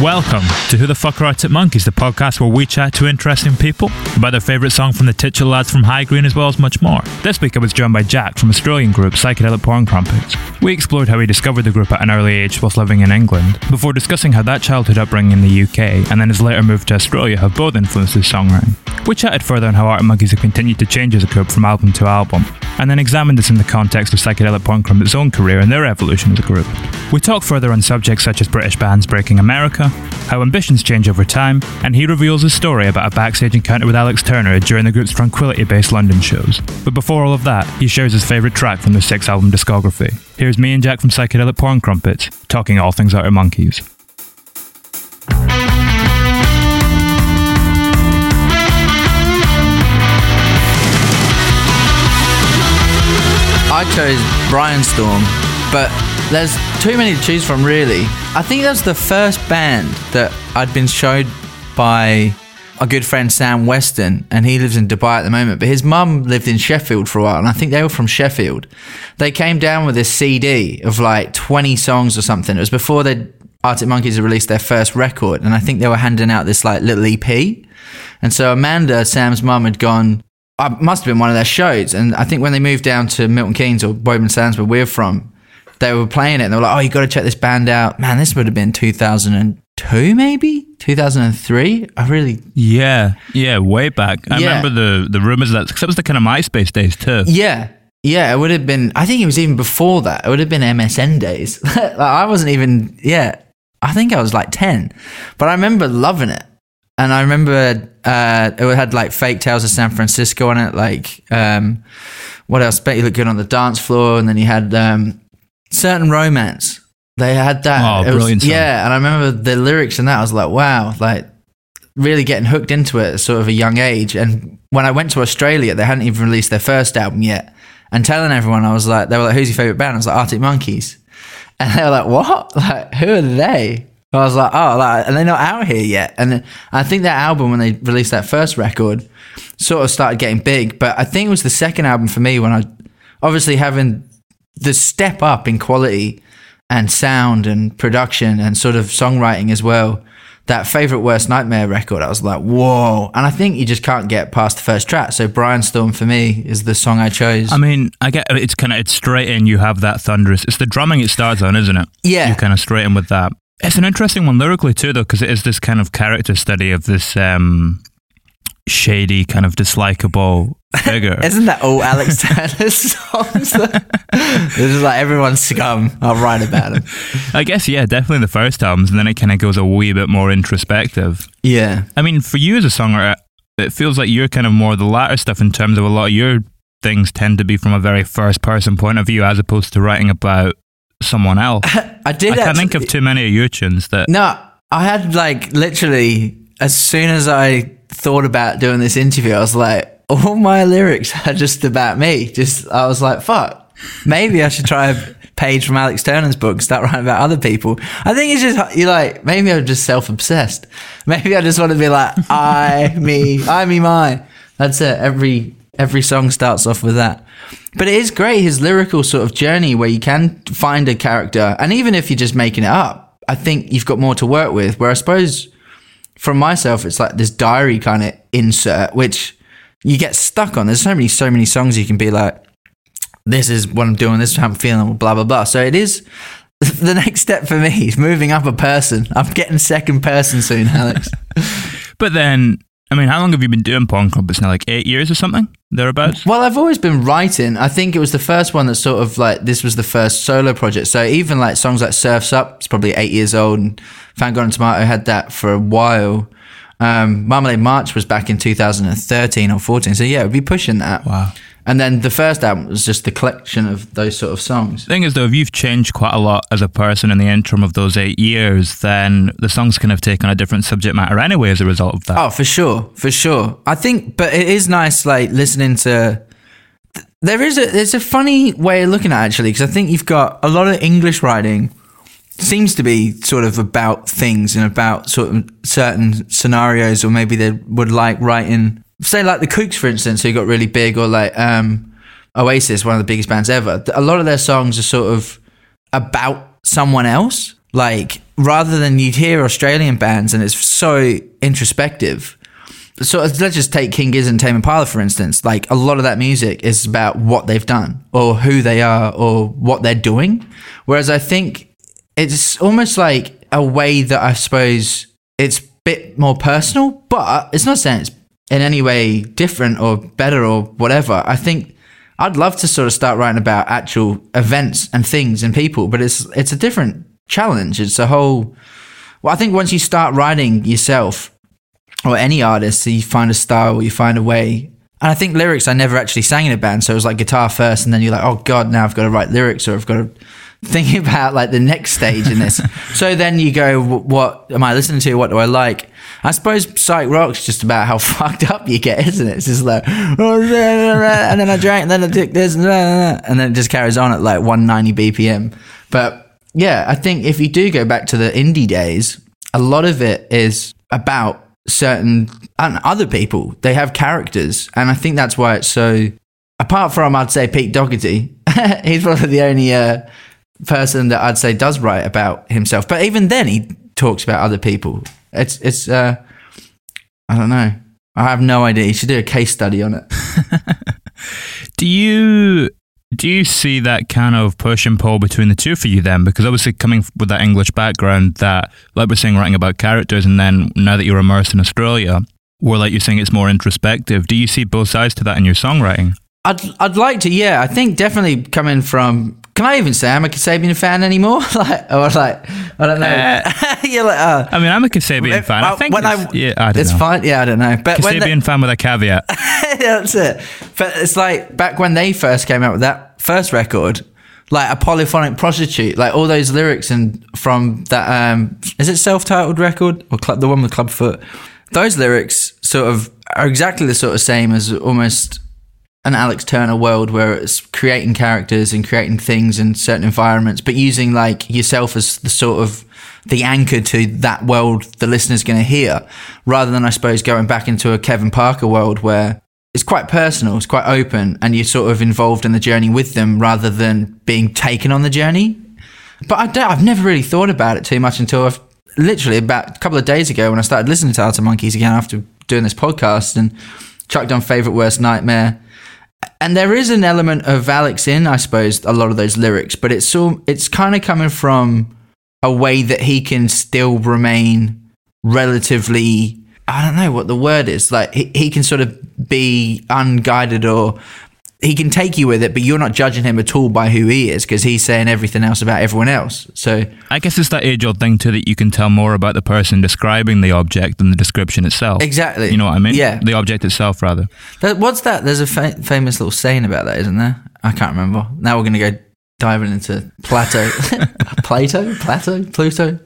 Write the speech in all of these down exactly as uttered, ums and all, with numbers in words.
Welcome to Who the Fuck Are Arctic Monkeys, the podcast where we chat to interesting people about their favourite song from the titular lads from High Green, as well as much more. This week I was joined by Jack from Australian group Psychedelic Porn Crumpets. We explored how he discovered the group at an early age whilst living in England, before discussing how that childhood upbringing in the U K and then his later move to Australia have both influenced his songwriting. We chatted further on how Arctic Monkeys have continued to change as a group from album to album, and then examined this in the context of Psychedelic Porn Crumpets' own career and their evolution as a group. We talk further on subjects such as British bands breaking America, how ambitions change over time, and he reveals his story about a backstage encounter with Alex Turner during the group's Tranquility Base London shows. But before all of that, he shares his favourite track from their sixth album discography. Here's me and Jack from Psychedelic Porn Crumpets, talking all things Arctic Monkeys. I chose Brianstorm, but there's too many to choose from, really. I think that's the first band that I'd been showed by a good friend, Sam Weston, and he lives in Dubai at the moment, but his mum lived in Sheffield for a while, and I think they were from Sheffield. They came down with this C D of like twenty songs or something. It was before the Arctic Monkeys had released their first record, and I think they were handing out this like little E P. And so Amanda, Sam's mum, had gone... I must have been one of their shows, and I think when they moved down to Milton Keynes or Woburn Sands, where we're from, they were playing it and they were like, oh, you got to check this band out. Man, this would have been two thousand two, maybe two thousand three. I really yeah yeah way back. I yeah. remember the the rumors that, because it was the kind of MySpace days too. Yeah yeah it would have been, I think it was even before that. It would have been M S N days. Like, I wasn't even yeah I think I was like ten, but I remember loving it. And I remember uh, it had like Fake Tales of San Francisco on it, like um, what else? Bet You Look Good on the Dance Floor. And then you had um, Certain Romance. They had that. Oh, it brilliant was, song. Yeah, and I remember the lyrics in that. I was like, wow, like really getting hooked into it at sort of a young age. And when I went to Australia, they hadn't even released their first album yet. And telling everyone, I was like, they were like, who's your favourite band? I was like, Arctic Monkeys. And they were like, what? Like, who are they? I was like, oh, like, and they're not out here yet. And then, I think that album, when they released that first record, sort of started getting big. But I think it was the second album for me when I, obviously having the step up in quality and sound and production and sort of songwriting as well, that Favourite Worst Nightmare record, I was like, whoa. And I think you just can't get past the first track. So Brianstorm for me is the song I chose. I mean, I get it's kind of, it's straight in, you have that thunderous, it's the drumming it starts on, isn't it? Yeah. You're kind of straight in with that. It's an interesting one lyrically too, though, because it is this kind of character study of this um, shady, kind of dislikable figure. Isn't that all Alex Turner's songs? It's just like, everyone's scum, I'll write about it. I guess, yeah, definitely the first albums, and then it kind of goes a wee bit more introspective. Yeah. I mean, for you as a songwriter, it feels like you're kind of more the latter stuff in terms of a lot of your things tend to be from a very first-person point of view as opposed to writing about someone else. I did. I can't actually think of too many of your tunes that. No, I had like literally as soon as I thought about doing this interview, I was like, all my lyrics are just about me. Just I was like, fuck, maybe I should try a page from Alex Turner's book and start writing about other people. I think it's just you're like, maybe I'm just self obsessed. Maybe I just want to be like I, me, I, me, mine. That's it. Every. Every song starts off with that. But it is great, his lyrical sort of journey where you can find a character. And even if you're just making it up, I think you've got more to work with. Where I suppose from myself, it's like this diary kind of insert, which you get stuck on. There's so many, so many songs you can be like, this is what I'm doing, this is how I'm feeling, blah, blah, blah. So it is the next step for me is moving up a person. I'm getting second person soon, Alex. But then... I mean, how long have you been doing Porn Crumpets now? Like eight years or something? Thereabouts? Well, I've always been writing. I think it was the first one that sort of like, this was the first solo project. So even like songs like Surf's Up, it's probably eight years old, and Fan Gone and Tomato had that for a while. Um, Marmalade March was back in two thousand thirteen or fourteen. So yeah, we'd be pushing that. Wow. And then the first album was just the collection of those sort of songs. The thing is, though, if you've changed quite a lot as a person in the interim of those eight years, then the songs can have taken a different subject matter anyway as a result of that. Oh, for sure, for sure. I think, but it is nice, like, listening to... There is a, there's a funny way of looking at it, actually, because I think you've got a lot of English writing seems to be sort of about things and about sort of certain scenarios, or maybe they would like writing... Say like the Kooks, for instance, who got really big, or like um, Oasis, one of the biggest bands ever. A lot of their songs are sort of about someone else, Like, rather than you'd hear Australian bands and it's so introspective. So let's just take King Gizzard and Tame Impala, for instance. Like, a lot of that music is about what they've done or who they are or what they're doing. Whereas I think it's almost like a way that I suppose it's a bit more personal, but it's not saying it's in any way different or better or whatever. I think I'd love to sort of start writing about actual events and things and people, but it's it's a different challenge. It's a whole... Well, I think once you start writing yourself, or any artist, so you find a style, you find a way. And I think lyrics, I never actually sang in a band, so it was like guitar first, and then you're like, oh God, now I've got to write lyrics, or I've got to think about like the next stage in this. So then you go, what am I listening to? What do I like? I suppose psych rock's just about how fucked up you get, isn't it? It's just like, and then I drank, and then I did this, and then it just carries on at like one ninety B P M. But yeah, I think if you do go back to the indie days, a lot of it is about certain and other people. They have characters, and I think that's why it's so, apart from I'd say Pete Doherty, he's probably the only uh, person that I'd say does write about himself, but even then he talks about other people. It's it's uh I don't know, I have no idea. You should do a case study on it. do you do you see that kind of push and pull between the two for you then? Because obviously coming with that English background, that, like we're saying, writing about characters, and then now that you're immersed in Australia, where like you're saying it's more introspective, do you see both sides to that in your songwriting? I'd I'd like to, yeah. I think definitely coming from, can I even say I'm a Kasabian fan anymore? like, or like, I don't know. Uh, You're like, oh. I mean, I'm a Kasabian if, fan. I think when it's, I, yeah, I don't it's know. fine. Yeah, I don't know. But Kasabian when the, fan with a caveat. Yeah, that's it. But it's like back when they first came out with that first record, like a polyphonic prostitute, like all those lyrics and from that, um, is it self-titled record or club, the one with Clubfoot? Those lyrics sort of are exactly the sort of same as almost an Alex Turner world, where it's creating characters and creating things in certain environments, but using like yourself as the sort of the anchor to that world the listener's going to hear, rather than I suppose going back into a Kevin Parker world where it's quite personal, it's quite open, and you're sort of involved in the journey with them rather than being taken on the journey. But I don't, I've never really thought about it too much until I've literally about a couple of days ago when I started listening to Arctic Monkeys again after doing this podcast and chucked on Favourite Worst Nightmare. And there is an element of Alex in, I suppose, a lot of those lyrics, but it's so, it's kind of coming from a way that he can still remain relatively, I don't know what the word is, like he, he can sort of be unguided, or he can take you with it, but you're not judging him at all by who he is, because he's saying everything else about everyone else. So I guess it's that age-old thing too, that you can tell more about the person describing the object than the description itself. Exactly. You know what I mean? Yeah. The object itself, rather. That, what's that? There's a fa- famous little saying about that, isn't there? I can't remember. Now we're going to go diving into Plato. Plato? Plato? Pluto?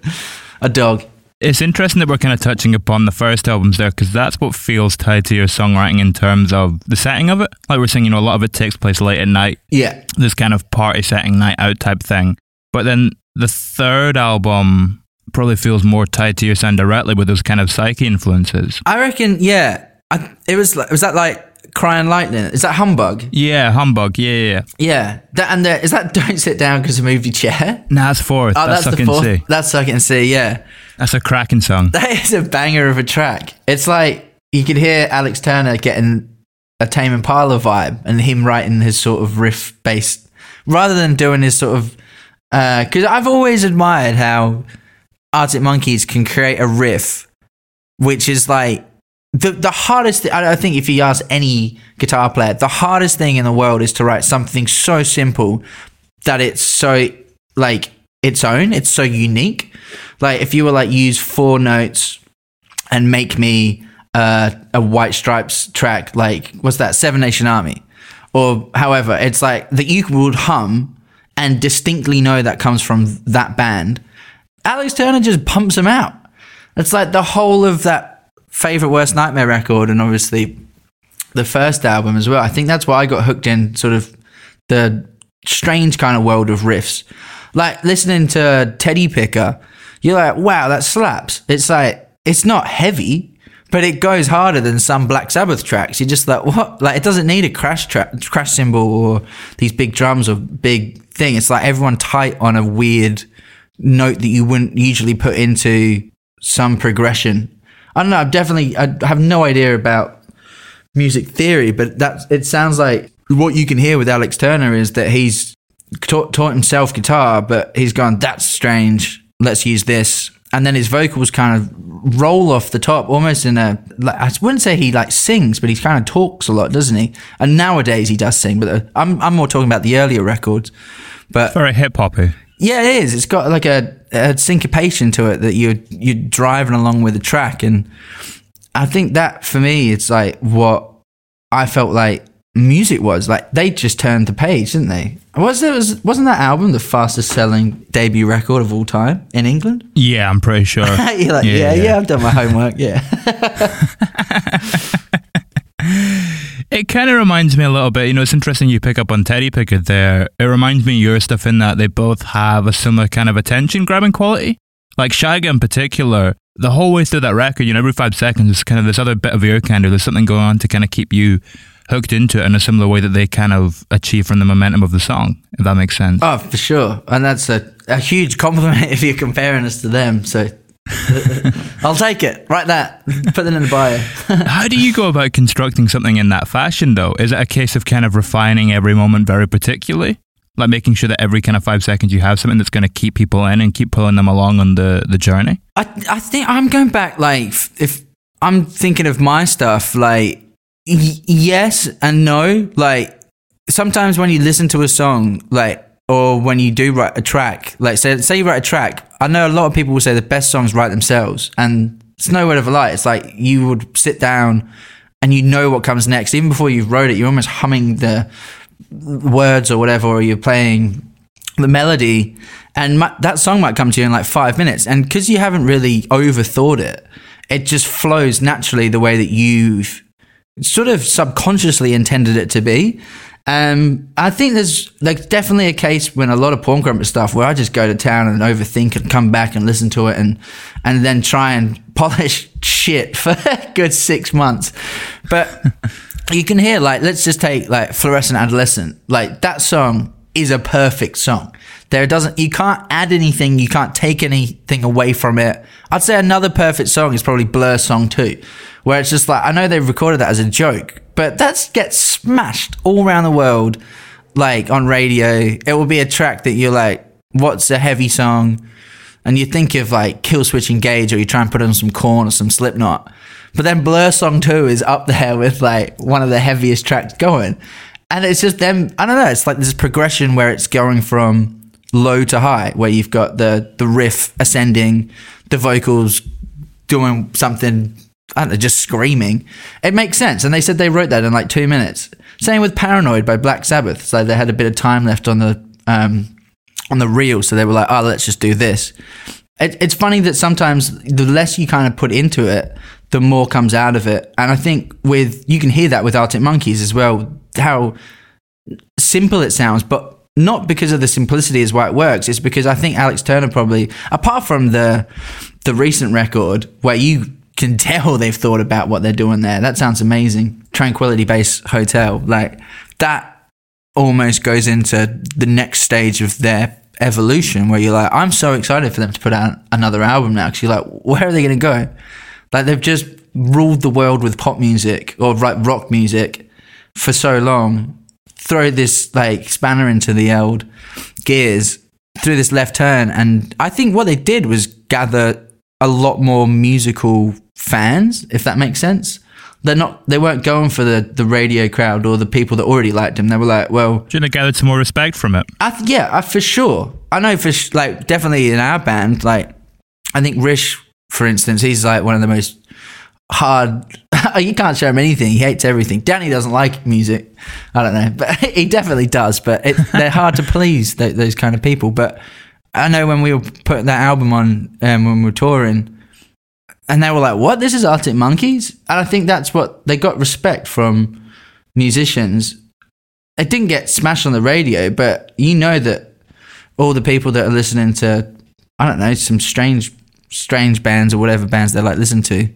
A dog. It's interesting that we're kind of touching upon the first albums there, because that's what feels tied to your songwriting in terms of the setting of it. Like we're saying, you know, a lot of it takes place late at night. Yeah. This kind of party setting, night out type thing. But then the third album probably feels more tied to your sound directly with those kind of psyche influences. I reckon, yeah. I, it was was that like Crying Lightning? Is that Humbug? Yeah, Humbug. Yeah, yeah, yeah. Yeah. That, and the, is that Don't Sit Down Because You Moved Your Chair? Nah, that's fourth. Oh, that's, that's Suck the fourth. And See. That's Suck It and See, yeah. That's a cracking song. That is a banger of a track. It's like you could hear Alex Turner getting a Tame Impala vibe and him writing his sort of riff based, rather than doing his sort of, because uh, I've always admired how Arctic Monkeys can create a riff, which is like the the hardest. Th- I think if you ask any guitar player, the hardest thing in the world is to write something so simple that it's so like its own. It's so unique. Like if you were like, use four notes and make me uh, a White Stripes track, like what's that, Seven Nation Army, or however, it's like that you would hum and distinctly know that comes from that band. Alex Turner just pumps them out. It's like the whole of that Favourite Worst Nightmare record, and obviously the first album as well. I think that's why I got hooked in sort of the strange kind of world of riffs. Like listening to Teddy Picker, you're like, wow, that slaps. It's like, it's not heavy, but it goes harder than some Black Sabbath tracks. You're just like, what? Like, it doesn't need a crash tra- crash cymbal or these big drums or big thing. It's like everyone tight on a weird note that you wouldn't usually put into some progression. I don't know. I'm definitely, I have no idea about music theory, but that it sounds like what you can hear with Alex Turner is that he's ta- taught himself guitar, but he's gone, that's strange, let's use this. And then his vocals kind of roll off the top, almost in a, like, I wouldn't say he like sings, but he kind of talks a lot, doesn't he? And nowadays he does sing, but I'm I'm more talking about the earlier records. But it's very hip hoppy. Yeah, it is. It's got like a, a syncopation to it that you're you're driving along with the track, and I think that for me, it's like what I felt like music was. Like they just turned the page, didn't they? Was there was wasn't that album the fastest selling debut record of all time in England? Yeah, I'm pretty sure. You're like, yeah, yeah, yeah, I've done my homework. Yeah. It kind of reminds me a little bit, you know, it's interesting you pick up on Teddy Picker there. It reminds me of your stuff in that they both have a similar kind of attention-grabbing quality. Like Shagga in particular, the whole way through that record, you know, every five seconds, there's kind of this other bit of ear candy. There's something going on to kind of keep you hooked into it in a similar way that they kind of achieve from the momentum of the song, if that makes sense. Oh, for sure. And that's a, a huge compliment if you're comparing us to them, so... I'll take it. Write that. Put that in the bio. How do you go about constructing something in that fashion, though? Is it a case of kind of refining every moment very particularly? Like making sure that every kind of five seconds you have something that's going to keep people in and keep pulling them along on the, the journey? I I think I'm going back, like, if I'm thinking of my stuff, like, y- yes and no. Like, sometimes when you listen to a song, like, or when you do write a track, like say, say you write a track, I know a lot of people will say the best songs write themselves, and it's no word of a lie. It's like you would sit down and you know what comes next. Even before you wrote it, you're almost humming the words or whatever, or you're playing the melody, and my, that song might come to you in like five minutes. And because you haven't really overthought it, it just flows naturally the way that you've sort of subconsciously intended it to be. Um, I think there's like definitely a case when a lot of Porn Crumpet stuff where I just go to town and overthink and come back and listen to it and and then try and polish shit for a good six months. But you can hear, like, let's just take like Fluorescent Adolescent. Like that song is a perfect song. There doesn't you can't add anything, you can't take anything away from it. I'd say another perfect song is probably Blur's Song two, where it's just like I know they've recorded that as a joke, but that gets smashed all around the world, like on radio. It will be a track that you're like, what's a heavy song? And you think of like Killswitch Engage, or you try and put on some Korn or some Slipknot. But then Blur Song two is up there with like one of the heaviest tracks going. And it's just them, I don't know, it's like this progression where it's going from low to high, where you've got the, the riff ascending, the vocals doing something, I don't know, just screaming. It makes sense. And they said they wrote that in like two minutes. Same with Paranoid by Black Sabbath. So they had a bit of time left on the um, on the reel. So they were like, oh, let's just do this. It, it's funny that sometimes the less you kind of put into it, the more comes out of it. And I think with you can hear that with Arctic Monkeys as well, how simple it sounds. But not because of the simplicity is why it works. It's because I think Alex Turner probably, apart from the the recent record where you can tell they've thought about what they're doing there. That sounds amazing. Tranquility Base Hotel. Like that almost goes into the next stage of their evolution where you're like, I'm so excited for them to put out another album now. Cause you're like, where are they going to go? Like they've just ruled the world with pop music or like rock music for so long. Throw this like spanner into the old gears through this left turn. And I think what they did was gather a lot more musical fans, if that makes sense. They're not, they weren't going for the, the radio crowd or the people that already liked him. They were like, well, do you want to gather some more respect from it? I th- yeah, I, for sure. I know for sh- like definitely in our band, like I think Rish, for instance, he's like one of the most hard. You can't show him anything. He hates everything. Danny doesn't like music. I don't know, but he definitely does. But it, they're hard to please th- those kind of people. But I know when we were putting that album on um, when we were touring, and they were like, what? This is Arctic Monkeys? And I think that's what they got respect from musicians. It didn't get smashed on the radio, but you know that all the people that are listening to, I don't know, some strange strange bands or whatever bands they like listen to,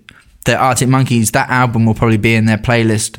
the Arctic Monkeys, that album will probably be in their playlist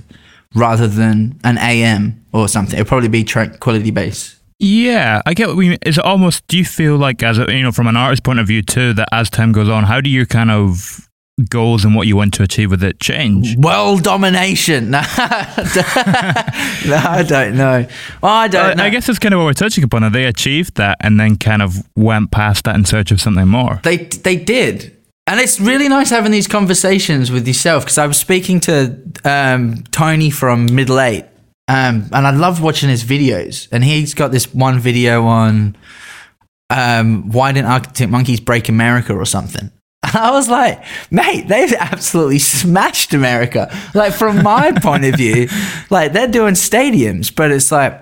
rather than an A M or something. It'll probably be Tranquility Base Yeah, I get what we mean. It's almost, do you feel like, as a, you know, from an artist's point of view too, that as time goes on, how do your kind of goals and what you want to achieve with it change? World domination. No, I don't know. I don't know. I guess that's kind of what we're touching upon. They achieved that and then kind of went past that in search of something more. They they did. And it's really nice having these conversations with yourself, because I was speaking to um, Tony from Middle Eight. Um, and I love watching his videos. And he's got this one video on um, why didn't Arctic Monkeys break America or something. And I was like, mate, they've absolutely smashed America. Like, from my point of view, like, they're doing stadiums. But it's like,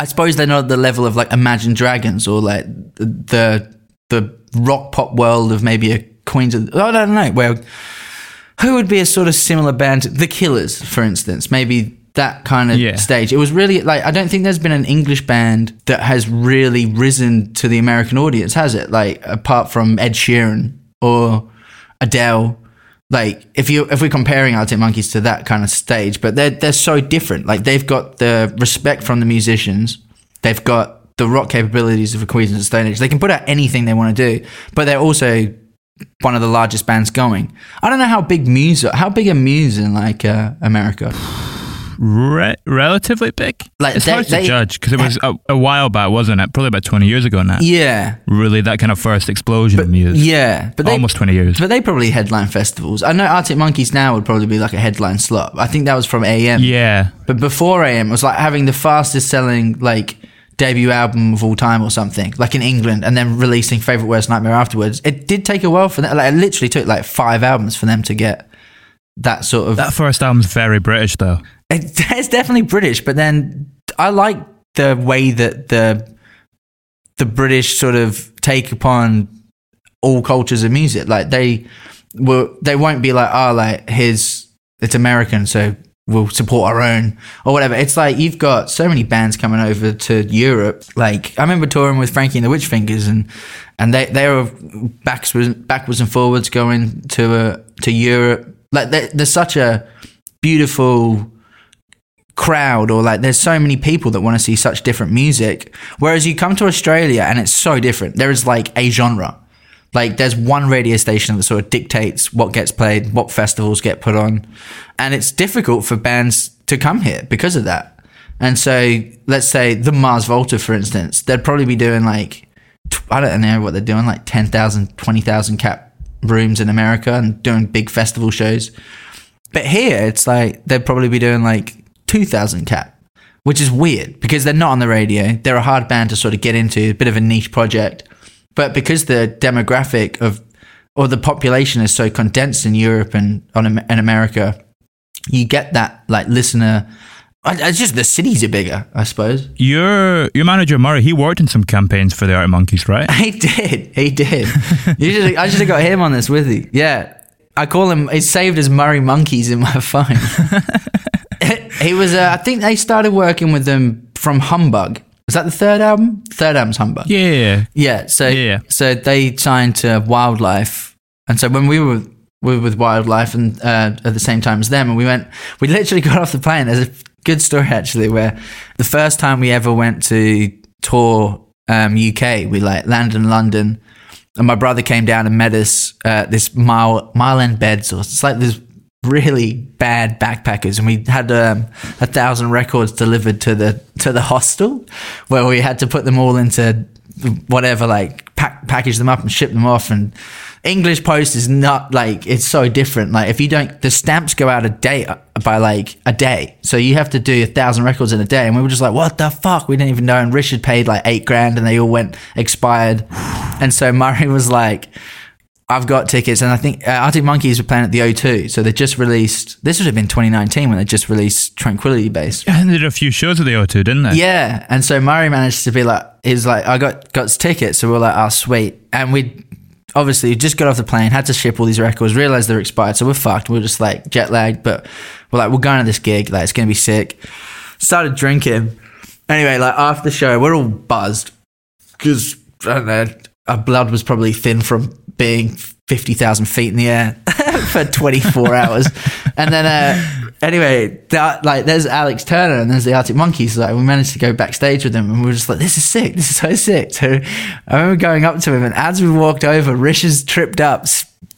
I suppose they're not at the level of, like, Imagine Dragons or, like, the the rock pop world of maybe a Queens of... I don't know. Well, who would be a sort of similar band? To The Killers, for instance. Maybe... that kind of yeah. stage. It was really like, I don't think there's been an English band that has really risen to the American audience, has it? Like, apart from Ed Sheeran or Adele. Like, if you if we're comparing Arctic Monkeys to that kind of stage, but they're they're so different. Like, they've got the respect from the musicians, they've got the rock capabilities of a Queens of the Stone Age. They can put out anything they want to do, but they're also one of the largest bands going. I don't know how big Muse are. How big are Muse in like uh, America? Re- relatively big. Like, it's they, hard to they, judge because it was a, a while back, wasn't it? Probably about twenty years ago now. Yeah, really, that kind of first explosion but, of music. Yeah, but almost they, twenty years. But they probably headline festivals. I know Arctic Monkeys now would probably be like a headline slot. I think that was from A M. Yeah, but before A M, it was like having the fastest selling like debut album of all time or something, like in England, and then releasing Favourite Worst Nightmare afterwards. It did take a while for them. Like, it literally took like five albums for them to get that sort of. That first album's very British though. It's definitely British, but then I like the way that the the British sort of take upon all cultures of music. Like, they will, they won't be like, oh, like, here's, it's American, so we'll support our own or whatever. It's like, you've got so many bands coming over to Europe. Like, I remember touring with Frankie and the Witch Fingers, and and they they were backwards backwards and forwards going to uh, to Europe. Like, they're, they're such a beautiful crowd, or like, there's so many people that want to see such different music, whereas you come to Australia and it's so different. There is like a genre, like there's one radio station that sort of dictates what gets played, what festivals get put on, and it's difficult for bands to come here because of that. And so let's say the Mars Volta, for instance, they'd probably be doing like, I don't know what they're doing, like ten thousand, twenty thousand cap rooms in America and doing big festival shows. But here it's like they'd probably be doing like two thousand cap, which is weird because they're not on the radio. They're a hard band to sort of get into, a bit of a niche project. But because the demographic of, or the population is so condensed in Europe and on in America, you get that like listener. It's just the cities are bigger, I suppose. Your your manager Murray, he worked in some campaigns for the Arctic Monkeys, right? He did. He did. you just, I should have got him on this with you. Yeah, I call him. It's saved as Murray Monkeys in my phone. He was. Uh, I think they started working with them from Humbug. Was that the third album? Third album's Humbug. Yeah. Yeah. So yeah. So they signed to Wildlife, and so when we were we were with Wildlife and uh, at the same time as them, and we went, we literally got off the plane. There's a good story actually, where the first time we ever went to tour um, U K, we like landed in London, and my brother came down and met us at uh, this mile mile end beds, or it's like this. Really bad backpackers, and we had um, a thousand records delivered to the to the hostel, where we had to put them all into whatever, like pack, package them up and ship them off. And English post is not like, it's so different. Like, if you don't, the stamps go out a day by like a day, so you have to do a thousand records in a day. And we were just like, what the fuck? We didn't even know. And Rish had paid like eight grand, and they all went expired. And so Murray was like, I've got tickets, and I think uh, Arctic Monkeys were playing at the O two, so they just released, this would have been twenty nineteen when they just released Tranquility Base. And they did a few shows at the O two, didn't they? Yeah, and so Murray managed to be like, he's like, I got, got tickets, so we were like, oh, sweet. And we obviously just got off the plane, had to ship all these records, realised they're expired, so we're fucked. We were just like jet lagged, but we're like, we're going to this gig, like it's going to be sick. Started drinking. Anyway, like after the show, we're all buzzed, because, I don't know, our blood was probably thin from being fifty thousand feet in the air for twenty-four hours. And then uh, Anyway, that, like, there's Alex Turner and there's the Arctic Monkeys. Like, we managed to go backstage with them, and we were just like, "This is sick! This is so sick!" So I remember going up to him, and as we walked over, Rish has tripped up,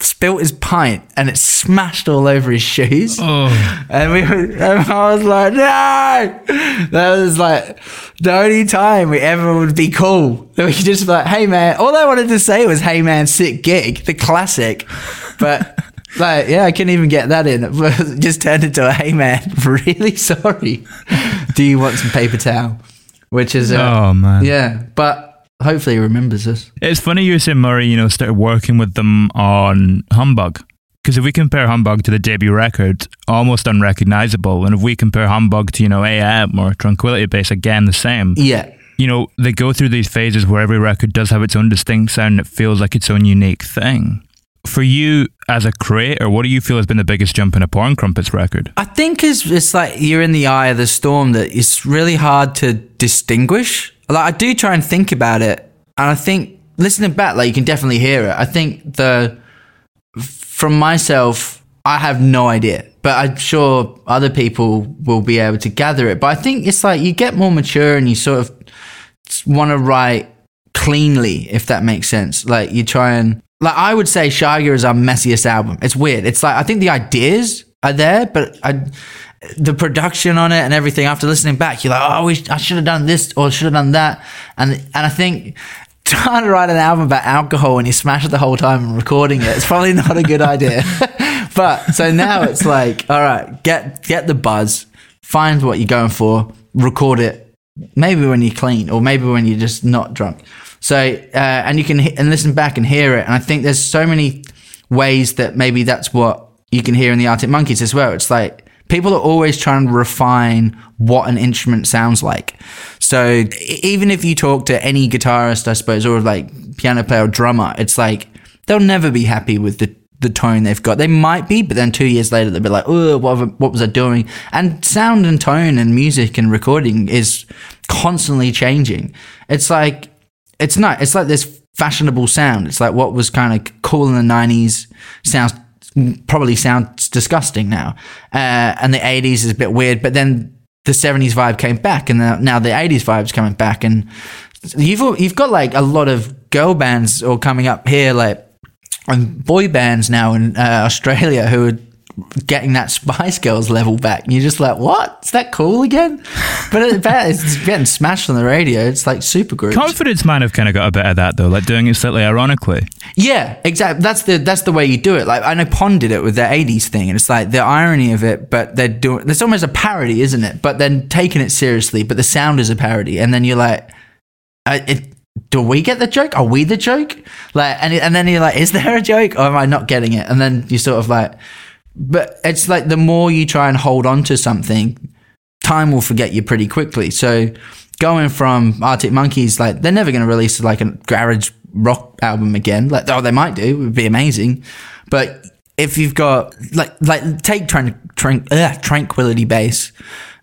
spilt his pint, and it smashed all over his shoes. Oh. And we, were, and I was like, "No!" That was like the only time we ever would be cool. That we could just be like, "Hey man!" All I wanted to say was, "Hey man, sick gig," the classic, but. Like, yeah, I couldn't even get that in. It just turned into a, hey, man, really sorry. Do you want some paper towel? Which is... Uh, oh, man. Yeah, but hopefully he remembers us. It's funny you say Murray, you know, started working with them on Humbug. Because if we compare Humbug to the debut record, almost unrecognisable. And if we compare Humbug to, you know, A M or Tranquility Base, again, the same. Yeah. You know, they go through these phases where every record does have its own distinct sound that feels like its own unique thing. For you as a creator, what do you feel has been the biggest jump in a Porn Crumpets record? I think it's, it's like you're in the eye of the storm, that it's really hard to distinguish. Like, I do try and think about it, and I think listening back, like, you can definitely hear it. I think the from myself, I have no idea, but I'm sure other people will be able to gather it. But I think it's like you get more mature and you sort of want to write cleanly, if that makes sense. Like, you try and... Like, I would say Shagga is our messiest album. It's weird. It's like, I think the ideas are there, but I, the production on it and everything, after listening back, you're like, oh, we sh- I should have done this or should have done that. And and I think trying to write an album about alcohol and you smash it the whole time and recording it, it's probably not a good idea. But so now it's like, all right, get get the buzz, find what you're going for, record it, maybe when you're clean or maybe when you're just not drunk. So, uh, and you can h- and listen back and hear it. And I think there's so many ways that maybe that's what you can hear in the Arctic Monkeys as well. It's like people are always trying to refine what an instrument sounds like. So even if you talk to any guitarist, I suppose, or like piano player or drummer, it's like they'll never be happy with the, the tone they've got. They might be, but then two years later, they'll be like, oh, what, what was I doing? And sound and tone and music and recording is constantly changing. It's like... It's not, it's like this fashionable sound. It's like what was kind of cool in the nineties sounds, probably sounds disgusting now. Uh, and the eighties is a bit weird, but then the seventies vibe came back and the, now the eighties vibe's coming back. And you've, you've got like a lot of girl bands all coming up here, like, and boy bands now in uh, Australia who are getting that Spice Girls level back. And you're just like, what? Is that cool again? But it, it's getting smashed on the radio. It's like super groups. Confidence might have kind of got a bit of that though, like doing it slightly ironically. Yeah, exactly. That's the that's the way you do it. Like, I know Pond did it with their eighties thing, and it's like the irony of it, but they're doing... It's almost a parody, isn't it? But then taking it seriously, but the sound is a parody. And then you're like, I, it, do we get the joke? Are we the joke? Like, and and then you're like, is there a joke? Or am I not getting it? And then you sort of like... But it's like the more you try and hold on to something, time will forget you pretty quickly. So going from Arctic Monkeys, like, they're never going to release like a garage rock album again. Like, oh, they might do. It would be amazing. But if you've got like like take tran- tran- ugh, Tranquility Base,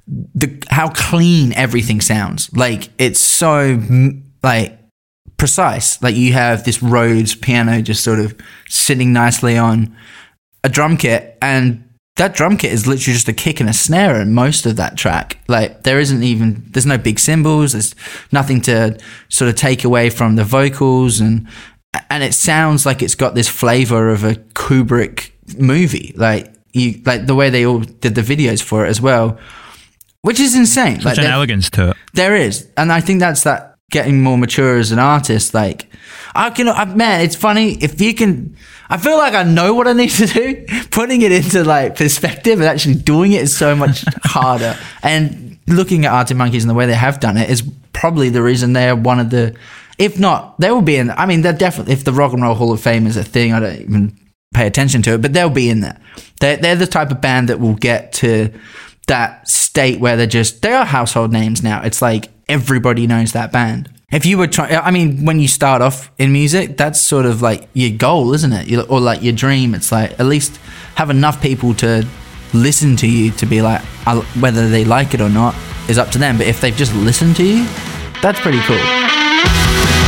the how clean everything sounds. Like, it's so like precise. Like, you have this Rhodes piano just sort of sitting nicely on a drum kit, and that drum kit is literally just a kick and a snare in most of that track. Like, there isn't even, there's no big cymbals, there's nothing to sort of take away from the vocals, and and it sounds like it's got this flavor of a Kubrick movie. Like, you like the way they all did the videos for it as well, which is insane. Such like an there, elegance to it. There is, and I think that's that getting more mature as an artist. Like, I can, I, man, it's funny if you can. I feel like I know what I need to do. Putting it into like perspective and actually doing it is so much harder. And looking at Arctic Monkeys and the way they have done it is probably the reason they're one of the, if not, they will be in. I mean, they're definitely, if the Rock and Roll Hall of Fame is a thing, I don't even pay attention to it, but they'll be in there. They're, they're the type of band that will get to that state where they're just, they are household names now. It's like everybody knows that band. If you were trying, I mean, when you start off in music, that's sort of like your goal, isn't it? Or like your dream. It's like, at least have enough people to listen to you to be like, whether they like it or not is up to them. But if they've just listened to you, that's pretty cool.